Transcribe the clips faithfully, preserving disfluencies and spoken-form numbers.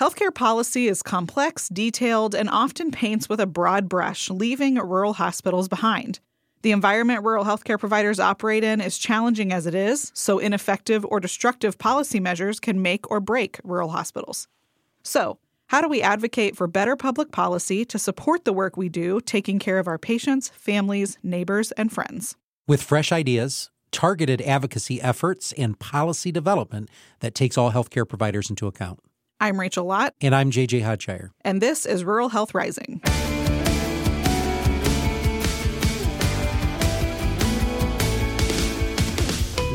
Healthcare policy is complex, detailed, and often paints with a broad brush, leaving rural hospitals behind. The environment rural healthcare providers operate in is challenging as it is, so ineffective or destructive policy measures can make or break rural hospitals. So, how do we advocate for better public policy to support the work we do, taking care of our patients, families, neighbors, and friends? With fresh ideas, targeted advocacy efforts, and policy development that takes all healthcare providers into account. I'm Rachel Lott. And I'm J J Hodgshire. And this is Rural Health Rising.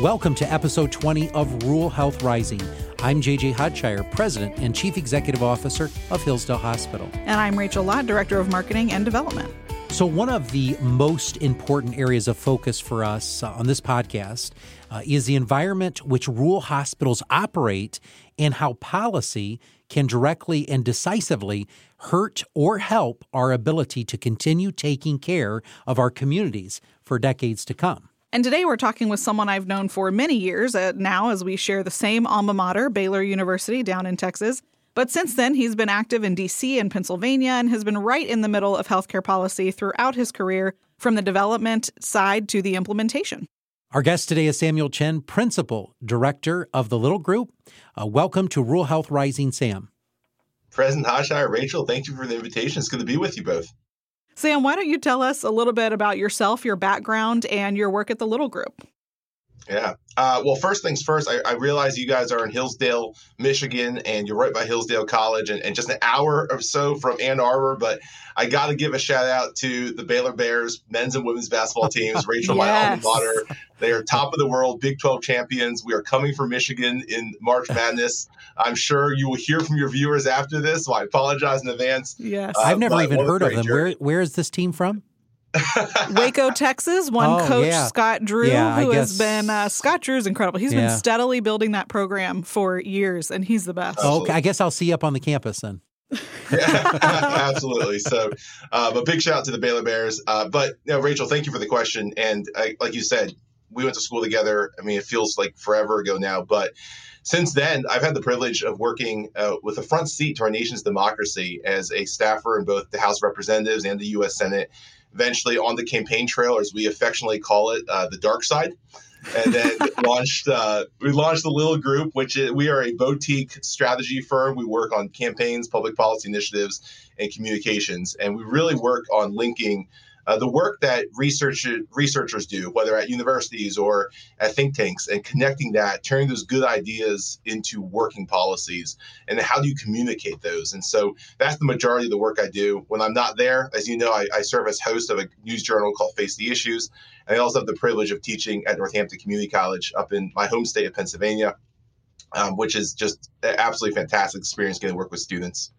Welcome to episode twenty of Rural Health Rising. I'm J J Hodgshire, President and Chief Executive Officer of Hillsdale Hospital. And I'm Rachel Lott, Director of Marketing and Development. So one of the most important areas of focus for us uh, on this podcast uh, is the environment which rural hospitals operate and how policy can directly and decisively hurt or help our ability to continue taking care of our communities for decades to come. And today we're talking with someone I've known for many years uh, now as we share the same alma mater, Baylor University, down in Texas. But since then, he's been active in D C and Pennsylvania and has been right in the middle of healthcare policy throughout his career, from the development side to the implementation. Our guest today is Samuel Chen, Principal Director of The Little Group. Uh, welcome to Rural Health Rising, Sam. President Hodgshire, Rachel, thank you for the invitation. It's good to be with you both. Sam, why don't you tell us a little bit about yourself, your background, and your work at The Little Group? Yeah. Uh, well, first things first, I, I realize you guys are in Hillsdale, Michigan, and you're right by Hillsdale College and, and just an hour or so from Ann Arbor. But I got to give a shout out to the Baylor Bears men's and women's basketball teams. Rachel, yes. My alma mater. They are top of the world, Big twelve champions. We are coming from Michigan in March Madness. I'm sure you will hear from your viewers after this, so I apologize in advance. Yes, uh, I've never even heard of them. Where, where is this team from? Waco, Texas, one oh, coach, yeah. Scott Drew, yeah, who has been, uh, Scott Drew's incredible. He's yeah. been steadily building that program for years, and he's the best. Oh, okay. I guess I'll see you up on the campus then. Yeah, absolutely. So, uh, but big shout out to the Baylor Bears. Uh, but, you know, Rachel, thank you for the question. And I, like you said, we went to school together. I mean, it feels like forever ago now, but since then, I've had the privilege of working uh, with a front seat to our nation's democracy as a staffer in both the House of Representatives and the U S Senate. Eventually on the campaign trail, or as we affectionately call it, uh, the dark side. And then launched, uh, we launched the Little Group, which is, we are a boutique strategy firm. We work on campaigns, public policy initiatives, and communications. And we really work on linking uh, the work that research, researchers do, whether at universities or at think tanks, and connecting that, turning those good ideas into working policies. And how do you communicate those? And so that's the majority of the work I do. When I'm not there, as you know, I, I serve as host of a news journal called Face the Issues. And I also have the privilege of teaching at Northampton Community College up in my home state of Pennsylvania, um, which is just an absolutely fantastic experience getting to work with students.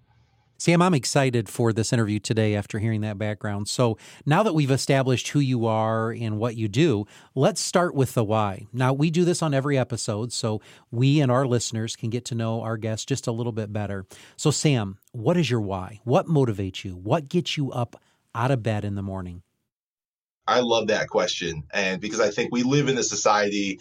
Sam, I'm excited for this interview today after hearing that background. So now that we've established who you are and what you do, let's start with the why. Now, we do this on every episode, so we and our listeners can get to know our guests just a little bit better. So, Sam, what is your why? What motivates you? What gets you up out of bed in the morning? I love that question, and because I think we live in a society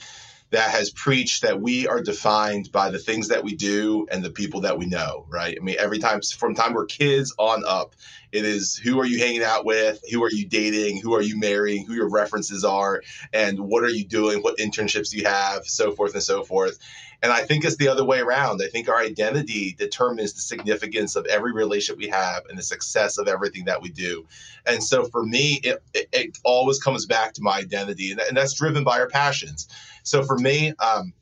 that has preached that we are defined by the things that we do and the people that we know, right? I mean, every time, from time we're kids on up, it is who are you hanging out with, who are you dating, who are you marrying, who your references are, and what are you doing, what internships you have, so forth and so forth. And I think it's the other way around. I think our identity determines the significance of every relationship we have and the success of everything that we do. And so for me, it, it, it always comes back to my identity, and, and that's driven by our passions. So for me, um,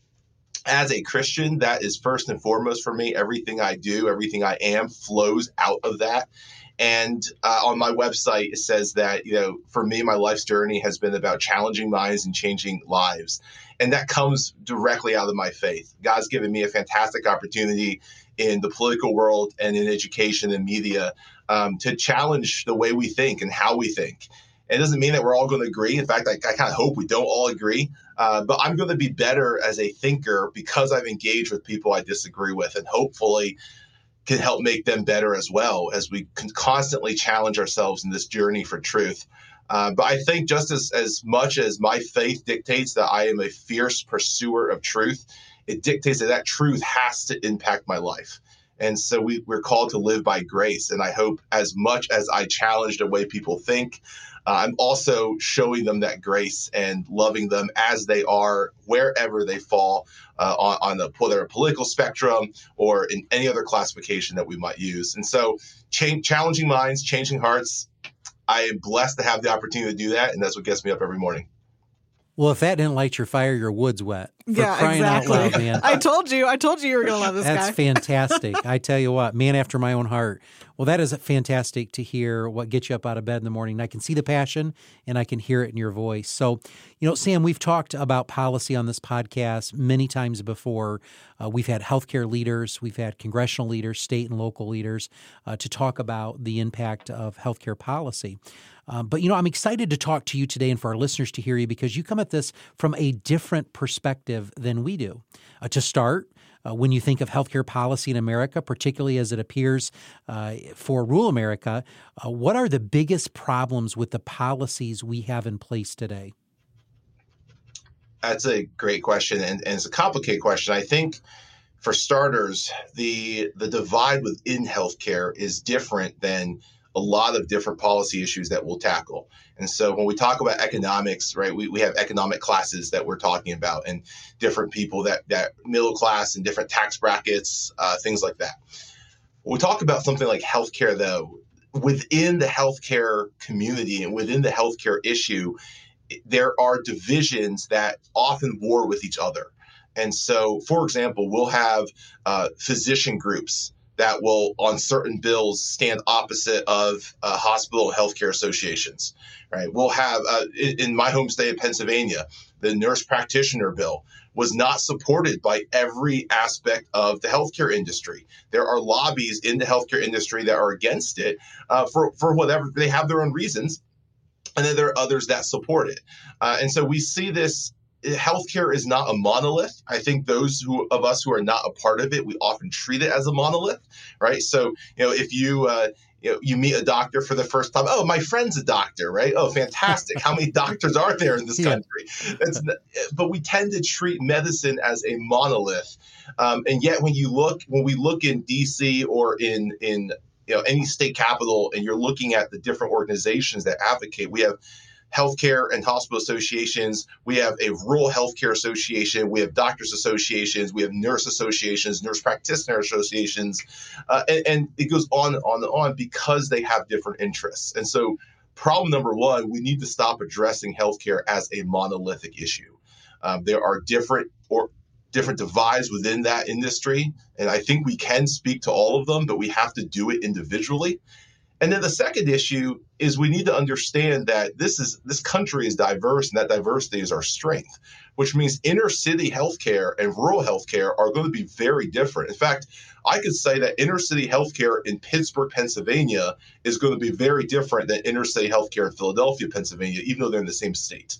as a Christian, that is first and foremost for me. Everything I do, everything I am flows out of that. And uh, on my website, it says that, you know, for me, my life's journey has been about challenging minds and changing lives. And that comes directly out of my faith. God's given me a fantastic opportunity in the political world and in education and media um, to challenge the way we think and how we think. It doesn't mean that we're all going to agree. In fact, I, I kind of hope we don't all agree. Uh, but I'm going to be better as a thinker because I've engaged with people I disagree with, and hopefully can help make them better as well as we can constantly challenge ourselves in this journey for truth. Uh, but I think just as, as much as my faith dictates that I am a fierce pursuer of truth, it dictates that that truth has to impact my life. And so we, we're called to live by grace. And I hope as much as I challenge the way people think, uh, I'm also showing them that grace and loving them as they are, wherever they fall uh, on, on the whether a political spectrum or in any other classification that we might use. And so cha- challenging minds, changing hearts. I am blessed to have the opportunity to do that. And that's what gets me up every morning. Well, if that didn't light your fire, your wood's wet. For yeah, crying exactly. out loud, man. I told you. I told you you were going to love this That's guy. That's fantastic. I tell you what, man after my own heart. Well, that is fantastic to hear what gets you up out of bed in the morning. I can see the passion and I can hear it in your voice. So, you know, Sam, we've talked about policy on this podcast many times before. Uh, we've had healthcare leaders, we've had congressional leaders, state and local leaders uh, to talk about the impact of healthcare policy. Um, but, you know, I'm excited to talk to you today and for our listeners to hear you because you come at this from a different perspective than we do. Uh, to start, uh, when you think of healthcare policy in America, particularly as it appears uh, for rural America, uh, what are the biggest problems with the policies we have in place today? That's a great question, and, and it's a complicated question. I think, for starters, the the divide within healthcare is different than a lot of different policy issues that we'll tackle. And so when we talk about economics, right, we, we have economic classes that we're talking about and different people that, that middle class and different tax brackets, uh, things like that. When we talk about something like healthcare, though, within the healthcare community and within the healthcare issue, there are divisions that often war with each other. And so, for example, we'll have uh, physician groups that will, on certain bills, stand opposite of uh, hospital and healthcare associations, right? We'll have, uh, in, in my home state of Pennsylvania, the nurse practitioner bill was not supported by every aspect of the healthcare industry. There are lobbies in the healthcare industry that are against it uh, for, for whatever, they have their own reasons, and then there are others that support it. Uh, and so we see this. Healthcare is not a monolith. I think those who, of us who are not a part of it, we often treat it as a monolith, right? So, you know, if you, uh, you know, you meet a doctor for the first time, oh, my friend's a doctor, right? Oh, fantastic. How many doctors are there in this country? That's not, but we tend to treat medicine as a monolith. Um, and yet when you look, when we look in D C or in, in, you know, any state capital, and you're looking at the different organizations that advocate, we have healthcare and hospital associations. We have a rural healthcare association. We have doctors associations. We have nurse associations, nurse practitioner associations. Uh, and, and it goes on and on and on because they have different interests. And so problem number one, we need to stop addressing healthcare as a monolithic issue. Um, there are different or different divides within that industry. And I think we can speak to all of them, but we have to do it individually. And then the second issue is we need to understand that this is this country is diverse, and that diversity is our strength, which means inner city healthcare and rural healthcare are going to be very different. In fact, I could say that inner city healthcare in Pittsburgh, Pennsylvania is going to be very different than inner city healthcare in Philadelphia, Pennsylvania, even though they're in the same state.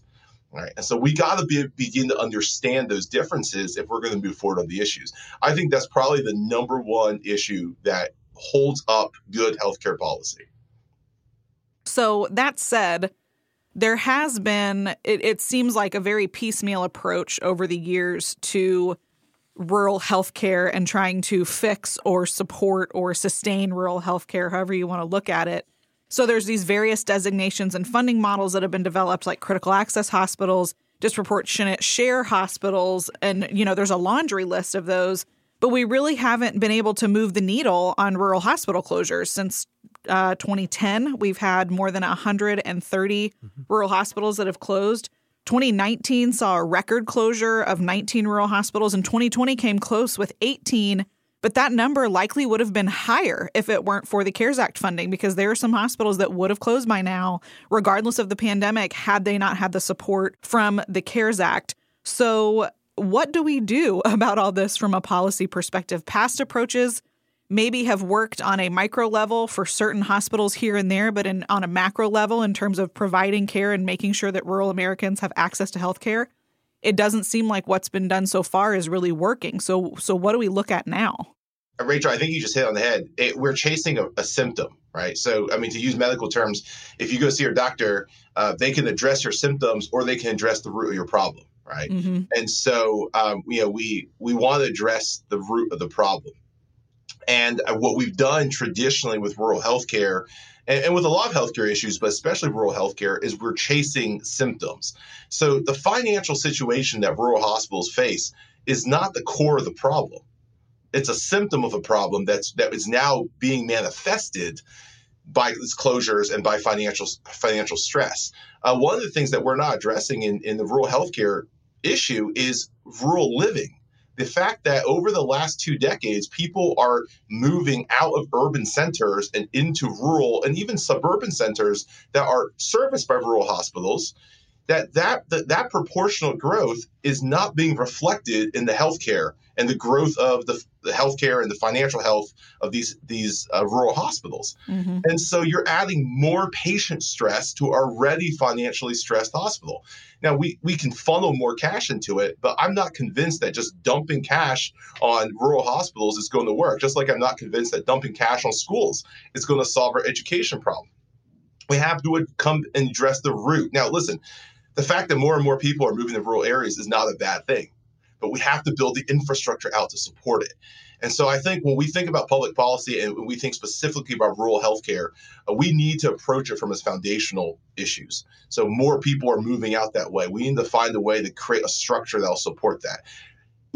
All right. And so we got to be, begin to understand those differences if we're going to move forward on the issues. I think that's probably the number one issue that holds up good healthcare policy. So that said, there has been, it, it seems like a very piecemeal approach over the years to rural healthcare and trying to fix or support or sustain rural healthcare, however you want to look at it. So there's these various designations and funding models that have been developed, like critical access hospitals, disproportionate share hospitals, and, you know, there's a laundry list of those. But we really haven't been able to move the needle on rural hospital closures since uh, twenty ten. We've had more than one hundred thirty mm-hmm. rural hospitals that have closed. twenty nineteen saw a record closure of nineteen rural hospitals, and twenty twenty came close with eighteen. But that number likely would have been higher if it weren't for the CARES Act funding, because there are some hospitals that would have closed by now, regardless of the pandemic, had they not had the support from the CARES Act. So what do we do about all this from a policy perspective? Past approaches maybe have worked on a micro level for certain hospitals here and there, but in, on a macro level in terms of providing care and making sure that rural Americans have access to health care, it doesn't seem like what's been done so far is really working. So so what do we look at now? Rachel, I think you just hit on the head. It, we're chasing a, a symptom, right? So, I mean, to use medical terms, if you go see your doctor, uh, they can address your symptoms or they can address the root of your problem. Right. Mm-hmm. And so, um, you know, we we want to address the root of the problem. And what we've done traditionally with rural healthcare, and, and with a lot of healthcare issues, but especially rural healthcare, is we're chasing symptoms. So the financial situation that rural hospitals face is not the core of the problem. It's a symptom of a problem that's that is now being manifested by these closures and by financial financial stress. Uh, one of the things that we're not addressing in, in the rural healthcare issue is rural living. The fact that over the last two decades, people are moving out of urban centers and into rural and even suburban centers that are serviced by rural hospitals, that that that, that proportional growth is not being reflected in the healthcare and the growth of the, the healthcare and the financial health of these these uh, rural hospitals. Mm-hmm. And so you're adding more patient stress to already financially stressed hospital. Now, we, we can funnel more cash into it, but I'm not convinced that just dumping cash on rural hospitals is going to work, just like I'm not convinced that dumping cash on schools is going to solve our education problem. We have to come and address the root. Now, listen, the fact that more and more people are moving to rural areas is not a bad thing, but we have to build the infrastructure out to support it. And so I think when we think about public policy and when we think specifically about rural healthcare, uh, we need to approach it from its foundational issues. So more people are moving out that way. We need to find a way to create a structure that will support that.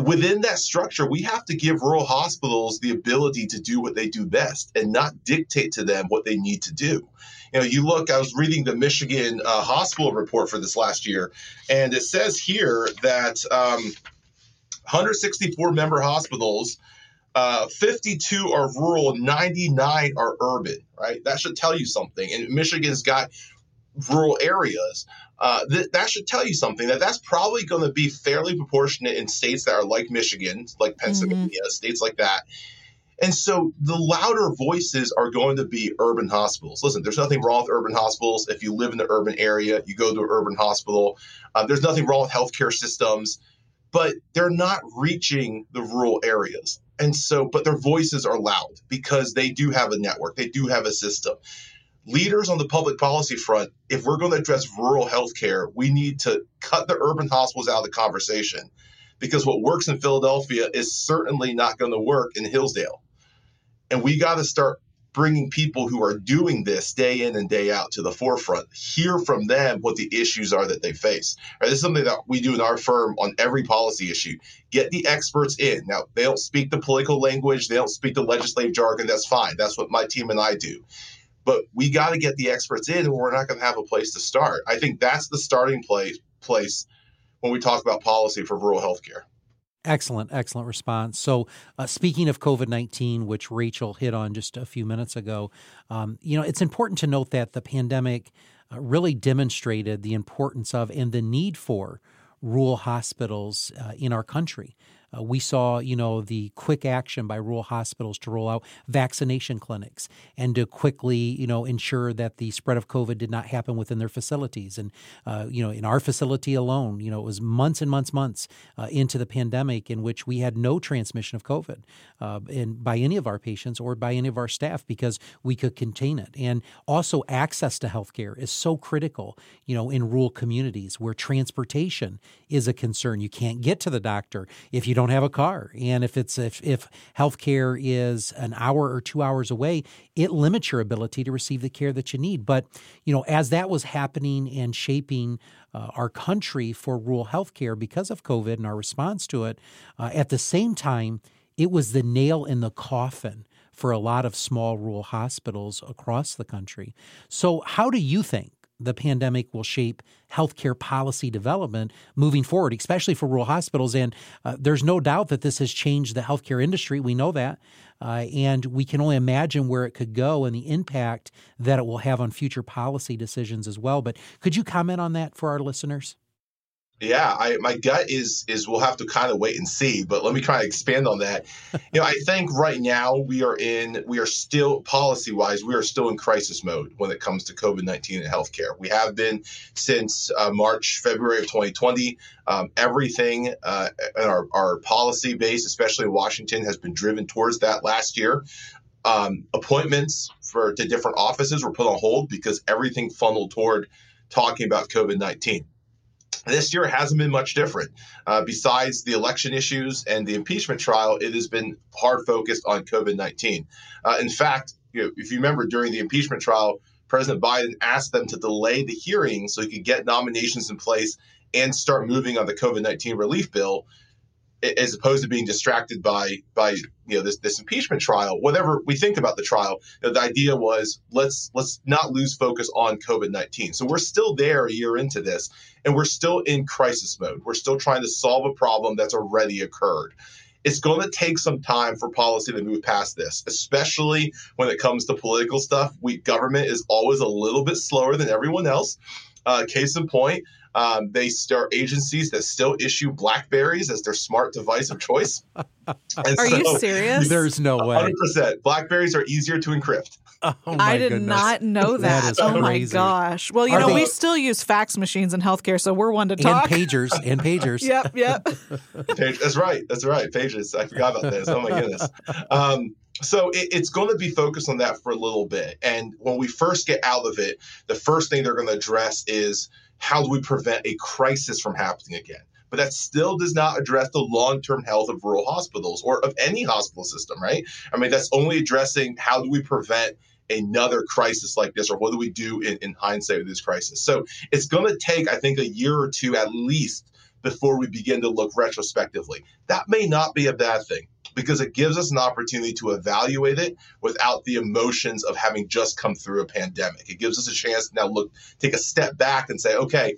Within that structure, we have to give rural hospitals the ability to do what they do best and not dictate to them what they need to do. You know, you look, I was reading the Michigan uh, hospital report for this last year, and it says here that um, one hundred sixty-four member hospitals, uh, fifty-two are rural, ninety-nine are urban, right? That should tell you something. And Michigan's got rural areas. Uh, th- that should tell you something, that that's probably going to be fairly proportionate in states that are like Michigan, like Pennsylvania, mm-hmm. states like that. And so the louder voices are going to be urban hospitals. Listen, there's nothing wrong with urban hospitals. If you live in the urban area, you go to an urban hospital. Uh, there's nothing wrong with healthcare systems. But they're not reaching the rural areas. And so, but their voices are loud because they do have a network. They do have a system. Leaders on the public policy front, if we're going to address rural healthcare, we need to cut the urban hospitals out of the conversation, because what works in Philadelphia is certainly not going to work in Hillsdale. And we got to start bringing people who are doing this day in and day out to the forefront, hear from them what the issues are that they face. Right, this is something that we do in our firm on every policy issue. Get the experts in. Now, they don't speak the political language. They don't speak the legislative jargon. That's fine. That's what my team and I do. But we got to get the experts in, or we're not going to have a place to start. I think that's the starting place, place when we talk about policy for rural healthcare. Excellent, excellent response. So uh, speaking of COVID nineteen, which Rachel hit on just a few minutes ago, um, you know, it's important to note that the pandemic uh, really demonstrated the importance of and the need for rural hospitals uh, in our country. Uh, we saw, you know, the quick action by rural hospitals to roll out vaccination clinics and to quickly, you know, ensure that the spread of COVID did not happen within their facilities. And, uh, you know, in our facility alone, you know, it was months and months, months uh, into the pandemic in which we had no transmission of COVID uh, and by any of our patients or by any of our staff, because we could contain it. And also access to healthcare is so critical, you know, in rural communities where transportation is a concern. You can't get to the doctor if you don't have a car. And if it's if, if healthcare is an hour or two hours away, it limits your ability to receive the care that you need. But, you know, as that was happening and shaping uh, our country for rural healthcare because of COVID and our response to it, uh, at the same time, it was the nail in the coffin for a lot of small rural hospitals across the country. So how do you think the pandemic will shape healthcare policy development moving forward, especially for rural hospitals? And uh, there's no doubt that this has changed the healthcare industry. We know that. Uh, and we can only imagine where it could go and the impact that it will have on future policy decisions as well. But could you comment on that for our listeners? Yeah, I, my gut is is we'll have to kind of wait and see, but let me try to expand on that. You know, I think right now we are in, we are still policy-wise, we are still in crisis mode when it comes to COVID nineteen and healthcare. We have been since uh, March, February of twenty twenty. Um, everything uh, in our, our policy base, especially in Washington, has been driven towards that last year. Um, appointments for to different offices were put on hold because everything funneled toward talking about COVID nineteen. This year hasn't been much different. Uh, besides the election issues and the impeachment trial, it has been hard focused on COVID nineteen. Uh, in fact, you know, if you remember during the impeachment trial, President Biden asked them to delay the hearing so he could get nominations in place and start moving on the COVID nineteen relief bill, as opposed to being distracted by by you know this this impeachment trial. Whatever we think about the trial, you know, the idea was let's let's not lose focus on COVID nineteen. So we're still there a year into this, and we're still in crisis mode. We're still trying to solve a problem that's already occurred. It's going to take some time for policy to move past this, especially when it comes to political stuff. We government is always a little bit slower than everyone else. Uh, case in point, um, they start agencies that still issue Blackberries as their smart device of choice. And Are so, you serious? There's no way. one hundred percent. Blackberries are easier to encrypt. Oh my I did goodness. not know that. that is oh crazy. my gosh. Well, you Are know, they, we still use fax machines in healthcare, so we're one to talk. And pagers. And pagers. yep, yep. That's right. That's right. Pagers. I forgot about this. Oh my goodness. Um, so it, it's going to be focused on that for a little bit. And when we first get out of it, the first thing they're going to address is how do we prevent a crisis from happening again? But that still does not address the long-term health of rural hospitals or of any hospital system, right? I mean, that's only addressing how do we prevent another crisis like this, or what do we do in, in hindsight with this crisis? So it's going to take, I think, a year or two at least before we begin to look retrospectively. That may not be a bad thing, because it gives us an opportunity to evaluate it without the emotions of having just come through a pandemic. It gives us a chance to now look, take a step back and say, okay,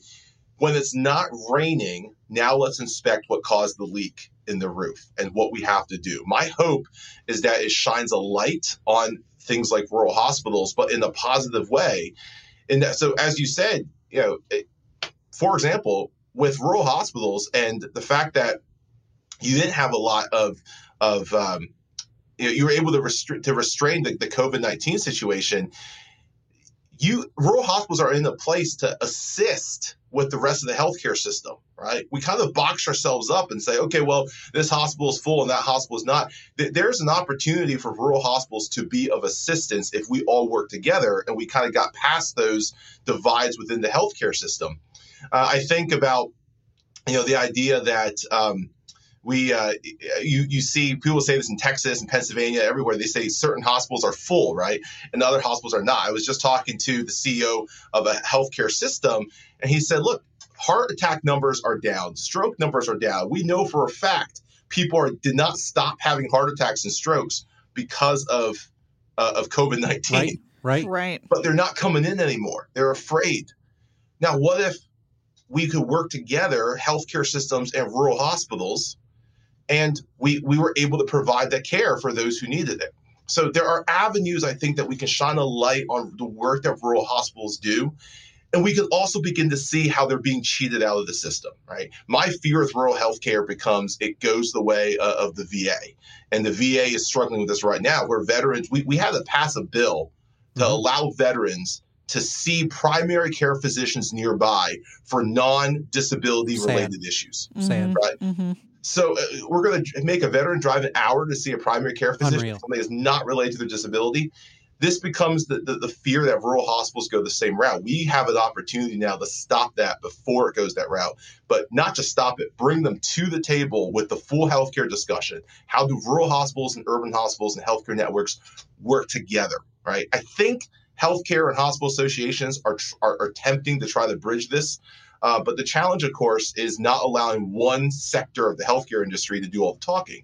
when it's not raining, now let's inspect what caused the leak in the roof and what we have to do. My hope is that it shines a light on things like rural hospitals, but in a positive way. And that, so as you said, you know, it, for example, with rural hospitals and the fact that you didn't have a lot of, of um, you know, you were able to, restra- to restrain the, the COVID nineteen situation, you rural hospitals are in a place to assist with the rest of the healthcare system, right? We kind of box ourselves up and say, okay, well, this hospital is full and that hospital is not. There's an opportunity for rural hospitals to be of assistance if we all work together and we kind of got past those divides within the healthcare system. Uh, I think about, you know, the idea that um, we, uh, you, you see people say this in Texas and Pennsylvania, everywhere, they say certain hospitals are full, right? And other hospitals are not. I was just talking to the C E O of a healthcare system, and he said, look, heart attack numbers are down. Stroke numbers are down. We know for a fact people are, did not stop having heart attacks and strokes because of uh, of COVID nineteen. Right, right, right. But they're not coming in anymore. They're afraid. Now, what if we could work together, healthcare systems and rural hospitals, and we we were able to provide that care for those who needed it? So there are avenues, I think, that we can shine a light on the work that rural hospitals do. And we can also begin to see how they're being cheated out of the system, right? My fear with rural healthcare becomes it goes the way uh, of the V A. And the V A is struggling with this right now, where veterans, we, we had to pass a bill to mm-hmm. allow veterans to see primary care physicians nearby for non-disability Sad. related issues. Sad. Right? Mm-hmm. So uh, we're going to make a veteran drive an hour to see a primary care physician, Unreal. something that's not related to their disability. This becomes the, the, the fear that rural hospitals go the same route. We have an opportunity now to stop that before it goes that route, but not just stop it, bring them to the table with the full healthcare discussion. How do rural hospitals and urban hospitals and healthcare networks work together, right? I think healthcare and hospital associations are, are, are attempting to try to bridge this, uh, but the challenge, of course, is not allowing one sector of the healthcare industry to do all the talking.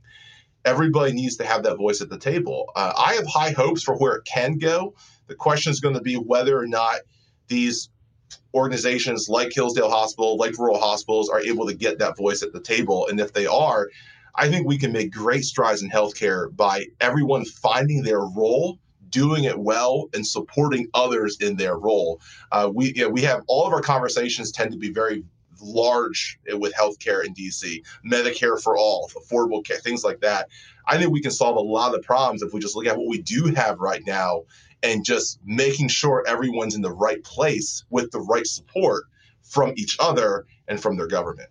Everybody needs to have that voice at the table. Uh, I have high hopes for where it can go. The question is going to be whether or not these organizations like Hillsdale Hospital, like rural hospitals, are able to get that voice at the table. And if they are, I think we can make great strides in healthcare by everyone finding their role, doing it well, and supporting others in their role. Uh, we, you know, we have all of our conversations tend to be very large with healthcare in D C, Medicare for all, affordable care, things like that. I think we can solve a lot of the problems if we just look at what we do have right now and just making sure everyone's in the right place with the right support from each other and from their government.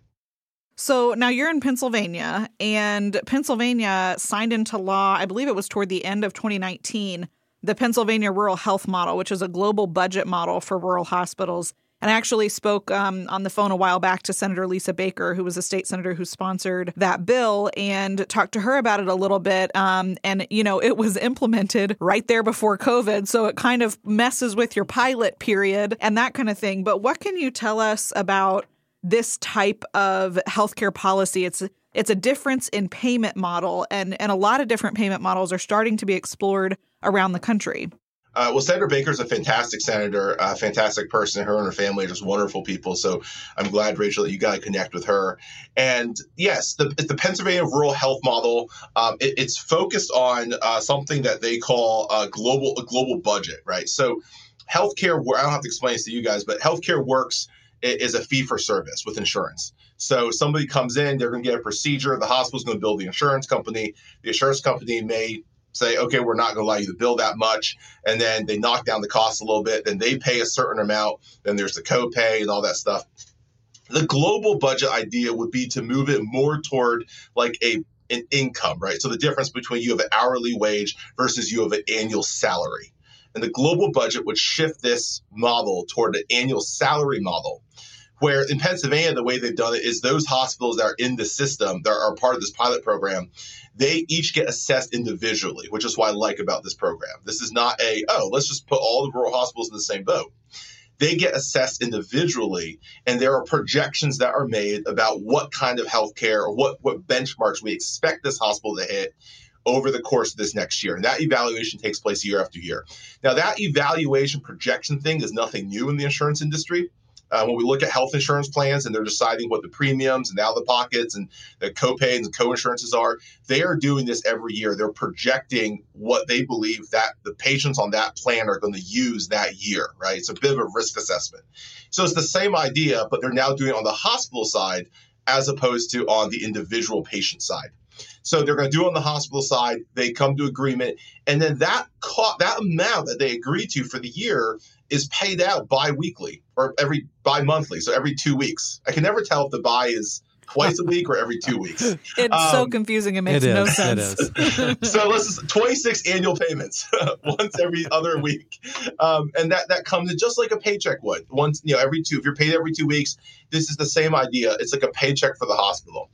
So now you're in Pennsylvania, and Pennsylvania signed into law, I believe it was toward the end of twenty nineteen, the Pennsylvania Rural Health Model, which is a global budget model for rural hospitals. And I actually spoke um, on the phone a while back to Senator Lisa Baker, who was a state senator who sponsored that bill, and talked to her about it a little bit. Um, and, you know, it was implemented right there before COVID. So it kind of messes with your pilot period and that kind of thing. But what can you tell us about this type of healthcare policy? It's it's a difference in payment model, and, and a lot of different payment models are starting to be explored around the country. Uh, well, Senator Baker's a fantastic senator, a fantastic person. Her and her family are just wonderful people. So I'm glad, Rachel, that you got to connect with her. And yes, the, the Pennsylvania Rural Health Model, um, it, it's focused on uh, something that they call a global, a global budget, right? So healthcare, I don't have to explain this to you guys, but healthcare works is a fee for service with insurance. So somebody comes in, they're going to get a procedure. The hospital's going to bill the insurance company. The insurance company may say, okay, we're not going to allow you to bill that much. And then they knock down the cost a little bit. Then they pay a certain amount. Then there's the copay and all that stuff. The global budget idea would be to move it more toward like a an income, right? So the difference between you have an hourly wage versus you have an annual salary. And the global budget would shift this model toward an annual salary model, where in Pennsylvania, the way they've done it is those hospitals that are in the system, that are part of this pilot program, they each get assessed individually, which is what I like about this program. This is not a, oh, let's just put all the rural hospitals in the same boat. They get assessed individually, and there are projections that are made about what kind of healthcare or what, what benchmarks we expect this hospital to hit over the course of this next year. And that evaluation takes place year after year. Now, that evaluation projection thing is nothing new in the insurance industry. Uh, when we look at health insurance plans and they're deciding what the premiums and out-of-the-pockets and the copays and co-insurances are, they are doing this every year. They're projecting what they believe that the patients on that plan are going to use that year, right? It's a bit of a risk assessment. So it's the same idea, but they're now doing it on the hospital side as opposed to on the individual patient side. So they're going to do it on the hospital side. They come to agreement. And then that co- that amount that they agree to for the year is paid out bi-weekly or every bi-monthly. So every two weeks. I can never tell if the bi is twice a week or every two weeks. It's um, so confusing. It makes it is, no sense. It is. So this is twenty-six annual payments once every other week. Um, and that, that comes in just like a paycheck would. Once, you know, every two, if you're paid every two weeks, this is the same idea. It's like a paycheck for the hospital.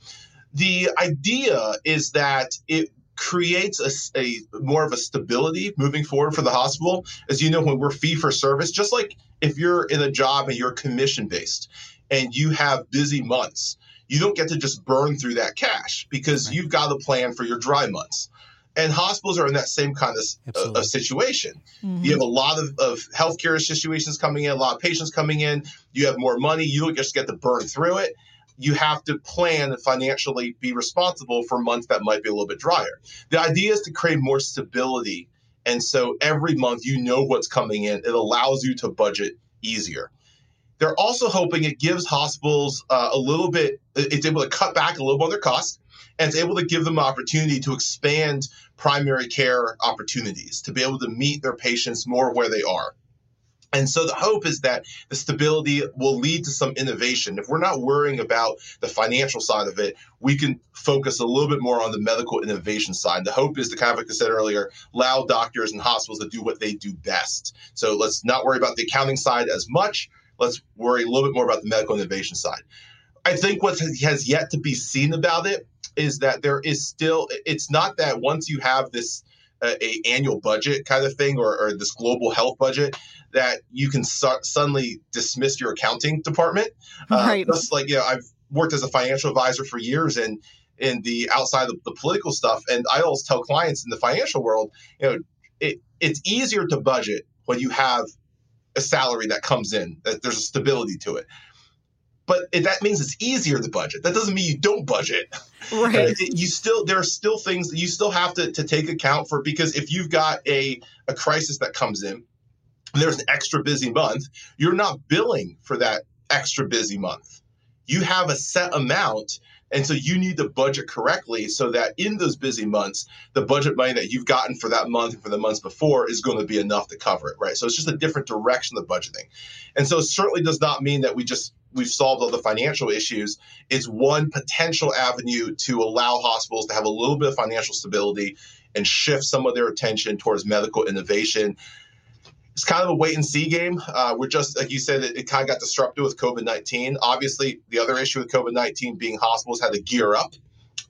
The idea is that it creates a, a more of a stability moving forward for the hospital. As you know, when we're fee for service, just like if you're in a job and you're commission based and you have busy months, you don't get to just burn through that cash because right. You've got a plan for your dry months. And hospitals are in that same kind of uh, of situation. Mm-hmm. You have a lot of, of healthcare situations coming in, a lot of patients coming in. You have more money. You don't just get to burn through it. You have to plan and financially be responsible for months that might be a little bit drier. The idea is to create more stability. And so every month, you know what's coming in. It allows you to budget easier. They're also hoping it gives hospitals uh, a little bit, it's able to cut back a little bit on their costs, and it's able to give them opportunity to expand primary care opportunities, to be able to meet their patients more where they are. And so the hope is that the stability will lead to some innovation. If we're not worrying about the financial side of it, we can focus a little bit more on the medical innovation side. The hope is to kind of, like I said earlier, allow doctors and hospitals to do what they do best. So let's not worry about the accounting side as much. Let's worry a little bit more about the medical innovation side. I think what has yet to be seen about it is that there is still, it's not that once you have this A annual budget kind of thing, or, or this global health budget, that you can su- suddenly dismiss your accounting department. Uh, right. Just like, you know, I've worked as a financial advisor for years, and in the outside of the political stuff, and I always tell clients in the financial world, you know, it, it's easier to budget when you have a salary that comes in, that there's a stability to it. But if that means it's easier to budget. That doesn't mean you don't budget. Right. You still there are still things that you still have to, to take account for, because if you've got a, a crisis that comes in, there's an extra busy month, you're not billing for that extra busy month. You have a set amount, and so you need to budget correctly so that in those busy months, the budget money that you've gotten for that month and for the months before is going to be enough to cover it, right? So it's just a different direction of budgeting. And so it certainly does not mean that we just we've solved all the financial issues. It's one potential avenue to allow hospitals to have a little bit of financial stability and shift some of their attention towards medical innovation. it's kind of a wait and see game. Uh, we're just, like you said, it, it kind of got disrupted with COVID nineteen. Obviously, the other issue with COVID nineteen being hospitals had to gear up.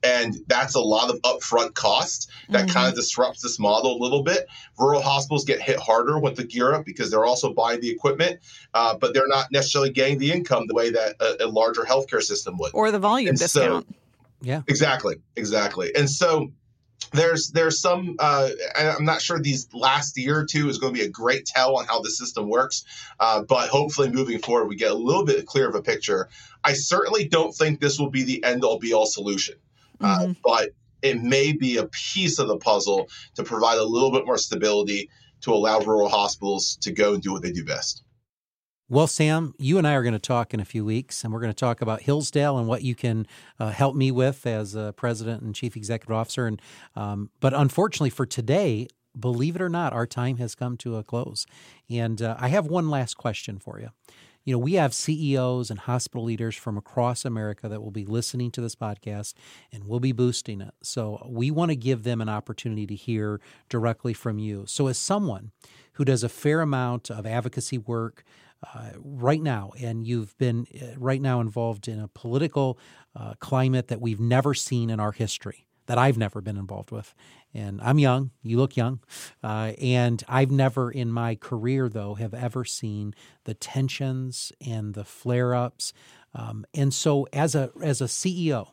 And that's a lot of upfront cost that mm-hmm. kind of disrupts this model a little bit. Rural hospitals get hit harder with the gear up because they're also buying the equipment, uh, but they're not necessarily getting the income the way that a, a larger healthcare system would. Or the volume and discount. So, yeah, exactly. Exactly. And so there's there's some, uh, I'm not sure these last year or two is going to be a great tell on how the system works, uh, but hopefully moving forward, we get a little bit clearer of a picture. I certainly don't think this will be the end all be all solution. Uh, mm-hmm. But it may be a piece of the puzzle to provide a little bit more stability to allow rural hospitals to go and do what they do best. Well, Sam, you and I are going to talk in a few weeks, and we're going to talk about Hillsdale and what you can uh, help me with as a president and chief executive officer. And um, but unfortunately for today, believe it or not, our time has come to a close. And uh, I have one last question for you. You know, we have C E Os and hospital leaders from across America that will be listening to this podcast, and we'll be boosting it. So we want to give them an opportunity to hear directly from you. So as someone who does a fair amount of advocacy work uh, right now, and you've been right now involved in a political uh, climate that we've never seen in our history, that I've never been involved with. And I'm young. You look young. Uh, and I've never in my career, though, have ever seen the tensions and the flare-ups. Um, and so as a as a C E O,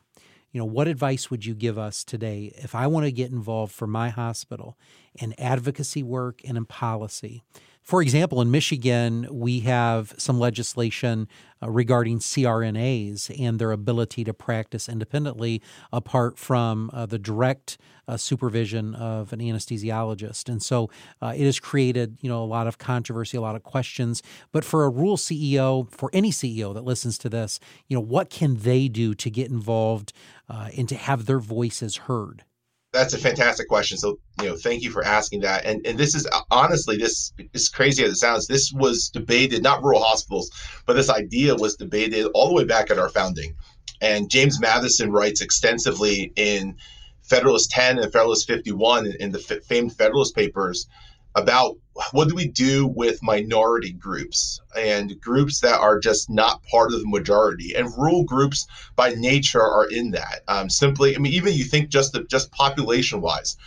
you know, what advice would you give us today if I want to get involved for my hospital in advocacy work and in policy? For example, in Michigan, we have some legislation uh, regarding C R N As and their ability to practice independently apart from uh, the direct uh, supervision of an anesthesiologist. And so uh, it has created, you know, a lot of controversy, a lot of questions. But for a rural C E O, for any C E O that listens to this, you know, what can they do to get involved uh, and to have their voices heard? That's a fantastic question. So, you know, thank you for asking that. And and this is honestly, this is crazy as it sounds. This was debated, not rural hospitals, but this idea was debated all the way back at our founding. And James Madison writes extensively in Federalist ten and Federalist fifty-one in, in the f- famed Federalist Papers about what do we do with minority groups and groups that are just not part of the majority, and rural groups by nature are in that. Um, simply, I mean, even you think just the, just population wise,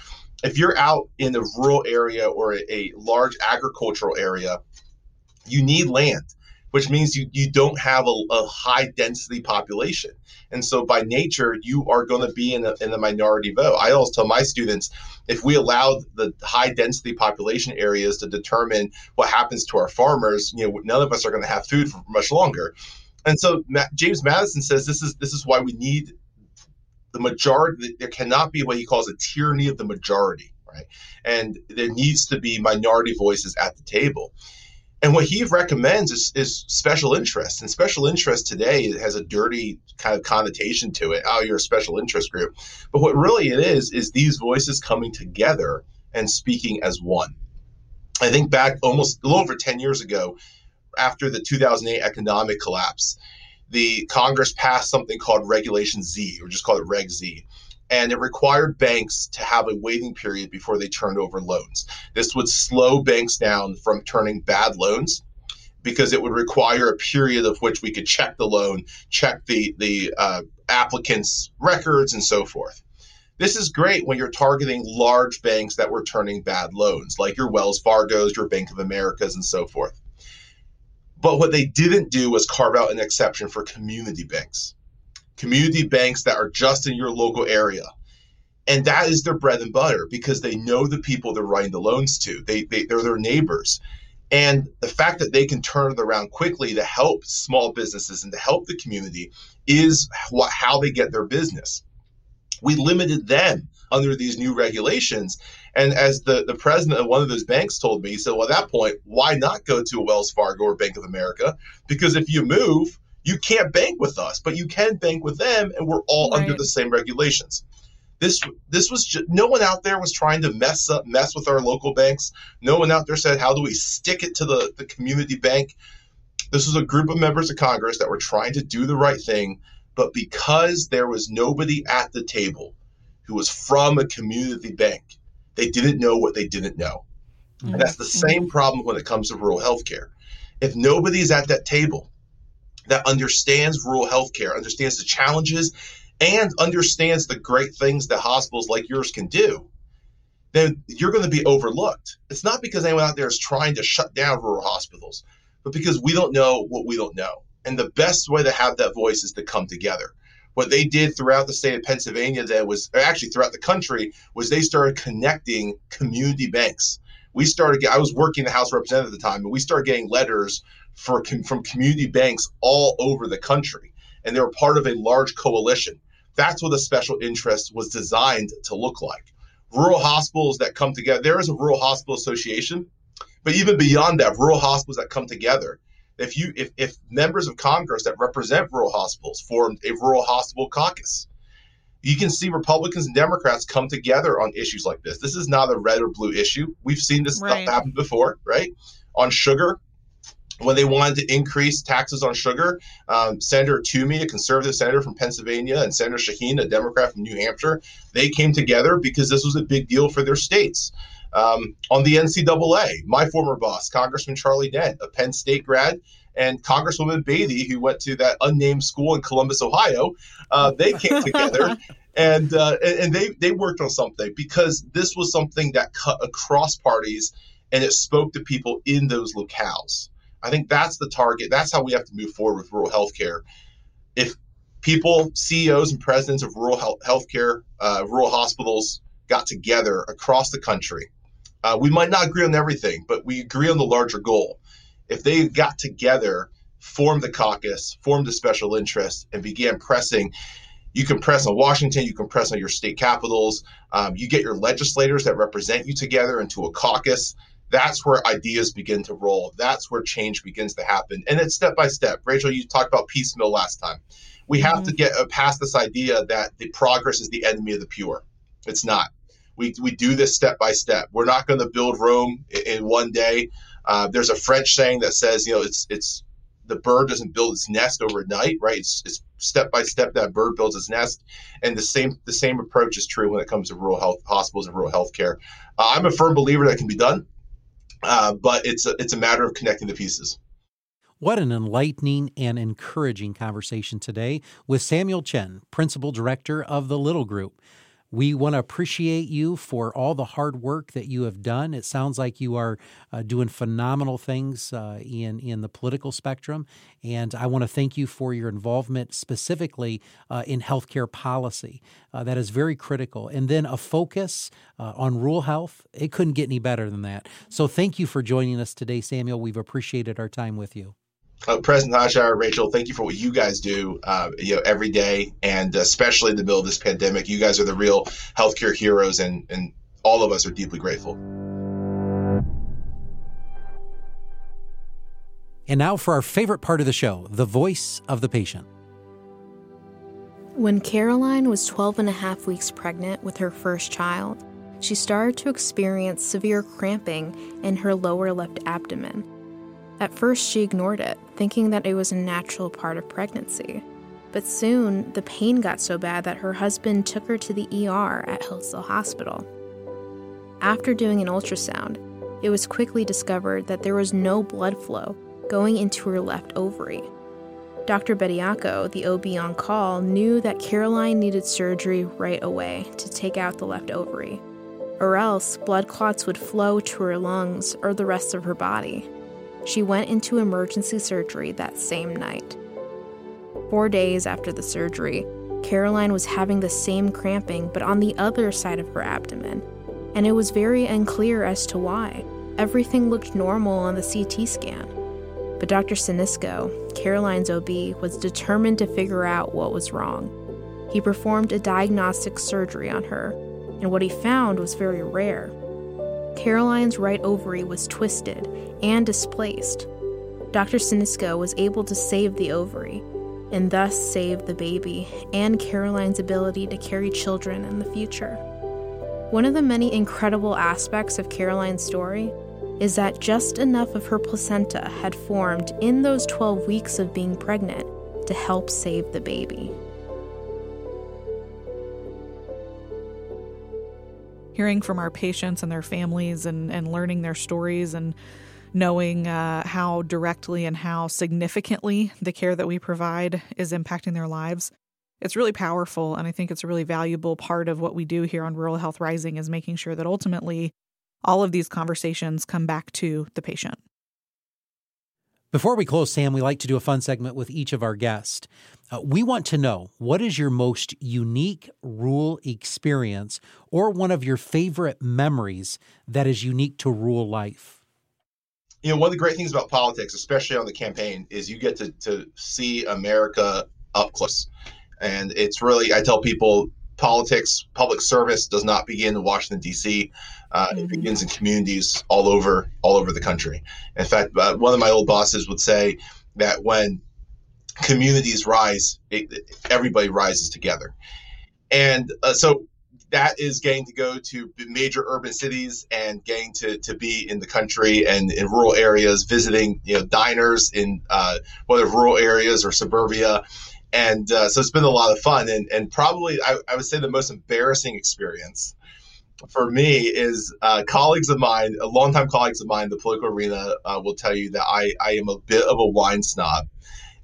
if you're out in a rural area or a, a large agricultural area, you need land, which means you, you don't have a, a high density population. And so by nature, you are going to be in the, in the minority vote. I always tell my students, if we allow the high density population areas to determine what happens to our farmers, you know, none of us are going to have food for much longer. And so Ma- James Madison says this is this is why we need the majority. There cannot be what he calls a tyranny of the majority, right? And there needs to be minority voices at the table. And what he recommends is, is special interest. And special interest today has a dirty kind of connotation to it. Oh, you're a special interest group. But what really it is, is these voices coming together and speaking as one. I think back almost a little over ten years ago, after the two thousand eight economic collapse, the Congress passed something called Regulation Z, or just call it Reg Z. And it required banks to have a waiting period before they turned over loans. This would slow banks down from turning bad loans because it would require a period of which we could check the loan, check the, the uh, applicant's records and so forth. This is great when you're targeting large banks that were turning bad loans, like your Wells Fargo's, your Bank of America's and so forth. But what they didn't do was carve out an exception for community banks. Community banks that are just in your local area. And that is their bread and butter because they know the people they're writing the loans to. They, they, they're their neighbors. And the fact that they can turn it around quickly to help small businesses and to help the community is what, how they get their business. We limited them under these new regulations. And as the, the president of one of those banks told me, he said, well, at that point, why not go to a Wells Fargo or Bank of America? Because if you move, you can't bank with us, but you can bank with them, and we're all right. Under the same regulations. This this was just, no one out there was trying to mess up, mess with our local banks. No one out there said, how do we stick it to the, the community bank? This was a group of members of Congress that were trying to do the right thing, but because there was nobody at the table who was from a community bank, they didn't know what they didn't know. Mm-hmm. And that's the same problem when it comes to rural healthcare. If nobody's at that table that understands rural healthcare, understands the challenges, and understands the great things that hospitals like yours can do, then you're going to be overlooked. It's not because anyone out there is trying to shut down rural hospitals, but because we don't know what we don't know. And the best way to have that voice is to come together. What they did throughout the state of Pennsylvania, that was or actually throughout the country, was they started connecting community banks. We started, I was working in the House Representative at the time, but we started getting letters for, from community banks all over the country. And they were part of a large coalition. That's what the special interest was designed to look like. Rural hospitals that come together, there is a rural hospital association, but even beyond that, rural hospitals that come together. If you, if, if members of Congress that represent rural hospitals formed a rural hospital caucus, you can see Republicans and Democrats come together on issues like this. This is not a red or blue issue. We've seen this right. stuff happen before, right? On sugar, when they wanted to increase taxes on sugar, um, Senator Toomey, a conservative senator from Pennsylvania, and Senator Shaheen, a Democrat from New Hampshire, they came together because this was a big deal for their states. Um, on the N C double A, my former boss, Congressman Charlie Dent, a Penn State grad, and Congresswoman Bailey, who went to that unnamed school in Columbus, Ohio, uh, they came together and uh, and they, they worked on something because this was something that cut across parties and it spoke to people in those locales. I think that's the target. That's how we have to move forward with rural healthcare. If people, C E Os and presidents of rural health, healthcare, uh, rural hospitals got together across the country, Uh, we might not agree on everything, but we agree on the larger goal. If they got together, formed the caucus, formed the special interest, and began pressing, you can press on Washington, you can press on your state capitals, um, you get your legislators that represent you together into a caucus. That's where ideas begin to roll. That's where change begins to happen. And it's step by step. Rachel, you talked about piecemeal last time. We have mm-hmm. to get past this idea that the progress is the enemy of the pure. It's not. We we do this step by step. We're not going to build Rome in, in one day. Uh, there's a French saying that says, you know, it's it's the bird doesn't build its nest overnight, right? It's, it's step by step that bird builds its nest. And the same the same approach is true when it comes to rural health hospitals and rural healthcare. Uh, I'm a firm believer that it can be done, uh, but it's a, it's a matter of connecting the pieces. What an enlightening and encouraging conversation today with Samuel Chen, Principal Director of The Little Group. We want to appreciate you for all the hard work that you have done. It sounds like you are uh, doing phenomenal things uh, in, in the political spectrum. And I want to thank you for your involvement specifically uh, in healthcare policy. Uh, that is very critical. And then a focus uh, on rural health. It couldn't get any better than that. So thank you for joining us today, Samuel. We've appreciated our time with you. Uh, President Hashire, Rachel, thank you for what you guys do, uh, you know, every day, and especially in the middle of this pandemic. You guys are the real healthcare heroes, and, and all of us are deeply grateful. And now for our favorite part of the show, the voice of the patient. When Caroline was twelve and a half weeks pregnant with her first child, she started to experience severe cramping in her lower left abdomen. At first, she ignored it, thinking that it was a natural part of pregnancy. But soon, the pain got so bad that her husband took her to the E R at Hillsdale Hospital. After doing an ultrasound, it was quickly discovered that there was no blood flow going into her left ovary. Doctor Bediaco, the O B on call, knew that Caroline needed surgery right away to take out the left ovary, or else blood clots would flow to her lungs or the rest of her body. She went into emergency surgery that same night. Four days after the surgery, Caroline was having the same cramping but on the other side of her abdomen, and it was very unclear as to why. Everything looked normal on the C T scan. But Doctor Sinisco, Caroline's O B, was determined to figure out what was wrong. He performed a diagnostic surgery on her, and what he found was very rare. Caroline's right ovary was twisted and displaced. Doctor Sinisco was able to save the ovary, and thus save the baby and Caroline's ability to carry children in the future. One of the many incredible aspects of Caroline's story is that just enough of her placenta had formed in those twelve weeks of being pregnant to help save the baby. hearing from our patients and their families and, and learning their stories and knowing uh, how directly and how significantly the care that we provide is impacting their lives. It's really powerful, and I think it's a really valuable part of what we do here on Rural Health Rising is making sure that ultimately all of these conversations come back to the patient. Before we close, Sam, we like to do a fun segment with each of our guests. Uh, we want to know, what is your most unique rural experience or one of your favorite memories that is unique to rural life? You know, one of the great things about politics, especially on the campaign, is you get to, to see America up close. And it's really, I tell people, politics, public service does not begin in Washington, D C. Uh, mm-hmm. It begins in communities all over all over the country. In fact, uh, one of my old bosses would say that when communities rise, it, it, everybody rises together. And uh, so that is getting to go to major urban cities and getting to, to be in the country and in rural areas, visiting you know diners in uh, whether rural areas or suburbia. And uh, so it's been a lot of fun. And, and probably I, I would say the most embarrassing experience for me is uh, colleagues of mine, longtime colleagues of mine in the political arena uh, will tell you that I, I am a bit of a wine snob.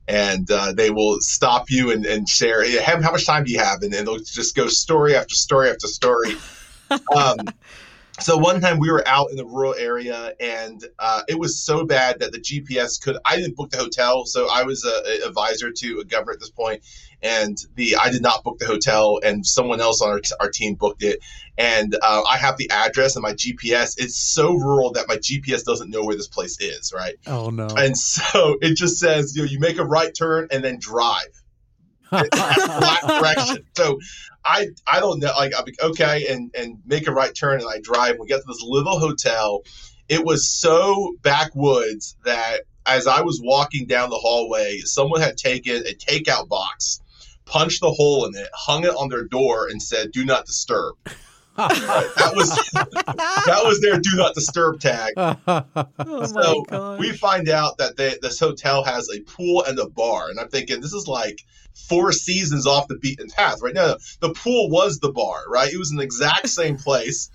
And uh, they will stop you and, and share, hey, how much time do you have? And, and they'll just go story after story after story. um, so one time we were out in the rural area, and uh, it was so bad that the G P S could, I didn't book the hotel. So I was a, a advisor to a governor at this point, and the, I did not book the hotel, and someone else on our, our team booked it. And uh, I have the address and my G P S. It's so rural that my G P S doesn't know where this place is. Right. Oh no. And so it just says, you know, you make a right turn and then drive. Flat direction. So I I don't know, like, I'm like, okay, and and make a right turn, and I drive. We get to this little hotel. It was so backwoods that as I was walking down the hallway, someone had taken a takeout box, punched a hole in it, hung it on their door, and said, "Do not disturb." Right. That was that was their do not disturb tag. Oh, so we find out that they, this hotel has a pool and a bar, and I'm thinking this is like Four Seasons off the beaten path, right? No, no, the pool was the bar, right? It was in the exact same place,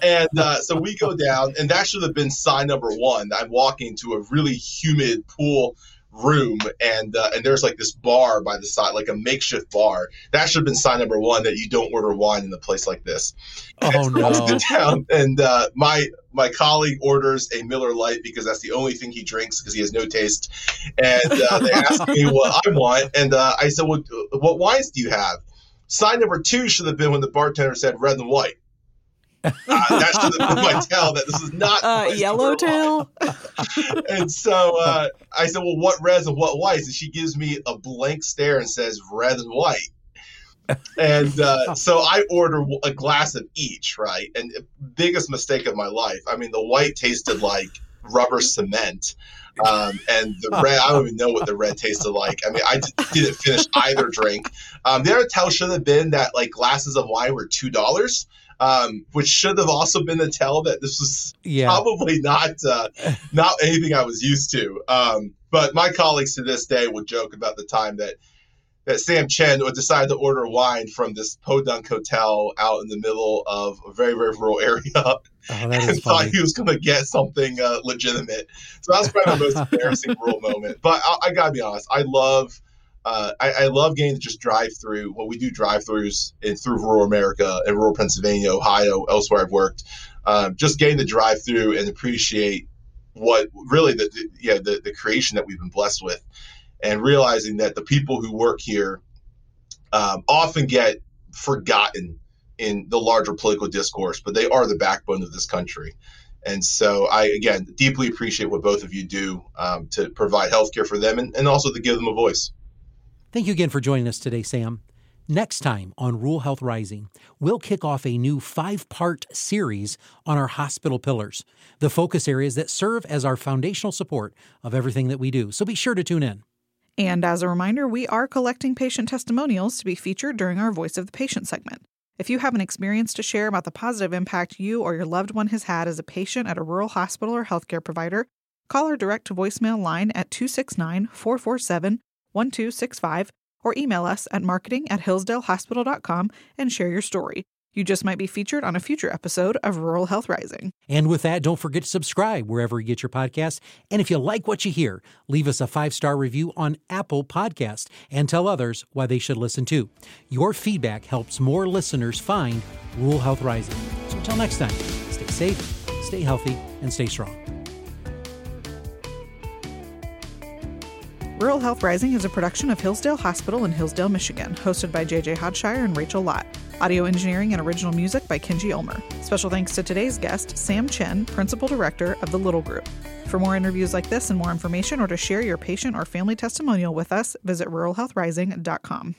and uh, so we go down, and that should have been sign number one. I'm walking to a really humid pool room, and uh, and there's like this bar by the side, like a makeshift bar. That should have been sign number one that you don't order wine in a place like this. Oh no! Sit down, and uh, my my colleague orders a Miller Lite because that's the only thing he drinks because he has no taste. And uh, they asked me what I want, and uh, I said, "Well, what wines do you have?" Sign number two should have been when the bartender said red and white. Uh, that should have been my tell that this is not uh, Yellowtail. And so uh, I said, well, what reds and what whites? And she gives me a blank stare and says, red and white. And uh, so I order a glass of each, right? And biggest mistake of my life. I mean, the white tasted like rubber cement. Um, and the red, I don't even know what the red tasted like. I mean, I d- didn't finish either drink. Um, the other tell should have been that like glasses of wine were two dollars. Um, which should have also been a tell that this was yeah. probably not uh, not anything I was used to. Um, but my colleagues to this day would joke about the time that that Sam Chen would decide to order wine from this podunk hotel out in the middle of a very, very rural area oh, and funny. Thought he was going to get something uh, legitimate. So that was probably my most embarrassing rural moment. But I, I got to be honest, I love Uh, I, I love getting to just drive through. Well, we do drive-throughs in through rural America, in rural Pennsylvania, Ohio, elsewhere I've worked. Um, just getting to drive through and appreciate what really the the, yeah, the the creation that we've been blessed with, and realizing that the people who work here um, often get forgotten in the larger political discourse, but they are the backbone of this country. And so I, again, deeply appreciate what both of you do um, to provide healthcare for them and, and also to give them a voice. Thank you again for joining us today, Sam. Next time on Rural Health Rising, we'll kick off a new five-part series on our hospital pillars, the focus areas that serve as our foundational support of everything that we do. So be sure to tune in. And as a reminder, we are collecting patient testimonials to be featured during our Voice of the Patient segment. If you have an experience to share about the positive impact you or your loved one has had as a patient at a rural hospital or healthcare provider, call our direct voicemail line at two six nine, four four seven, one two six five or email us at marketing at hillsdale hospital dot com and share your story. You just might be featured on a future episode of Rural Health Rising. And with that, don't forget to subscribe wherever you get your podcasts. And if you like what you hear, leave us a five-star review on Apple Podcasts and tell others why they should listen too. Your feedback helps more listeners find Rural Health Rising. So until next time, stay safe, stay healthy, and stay strong. Rural Health Rising is a production of Hillsdale Hospital in Hillsdale, Michigan, hosted by J J Hodshire and Rachel Lott. Audio engineering and original music by Kenji Ulmer. Special thanks to today's guest, Sam Chen, Principal Director of The Little Group. For more interviews like this and more information, or to share your patient or family testimonial with us, visit rural health rising dot com.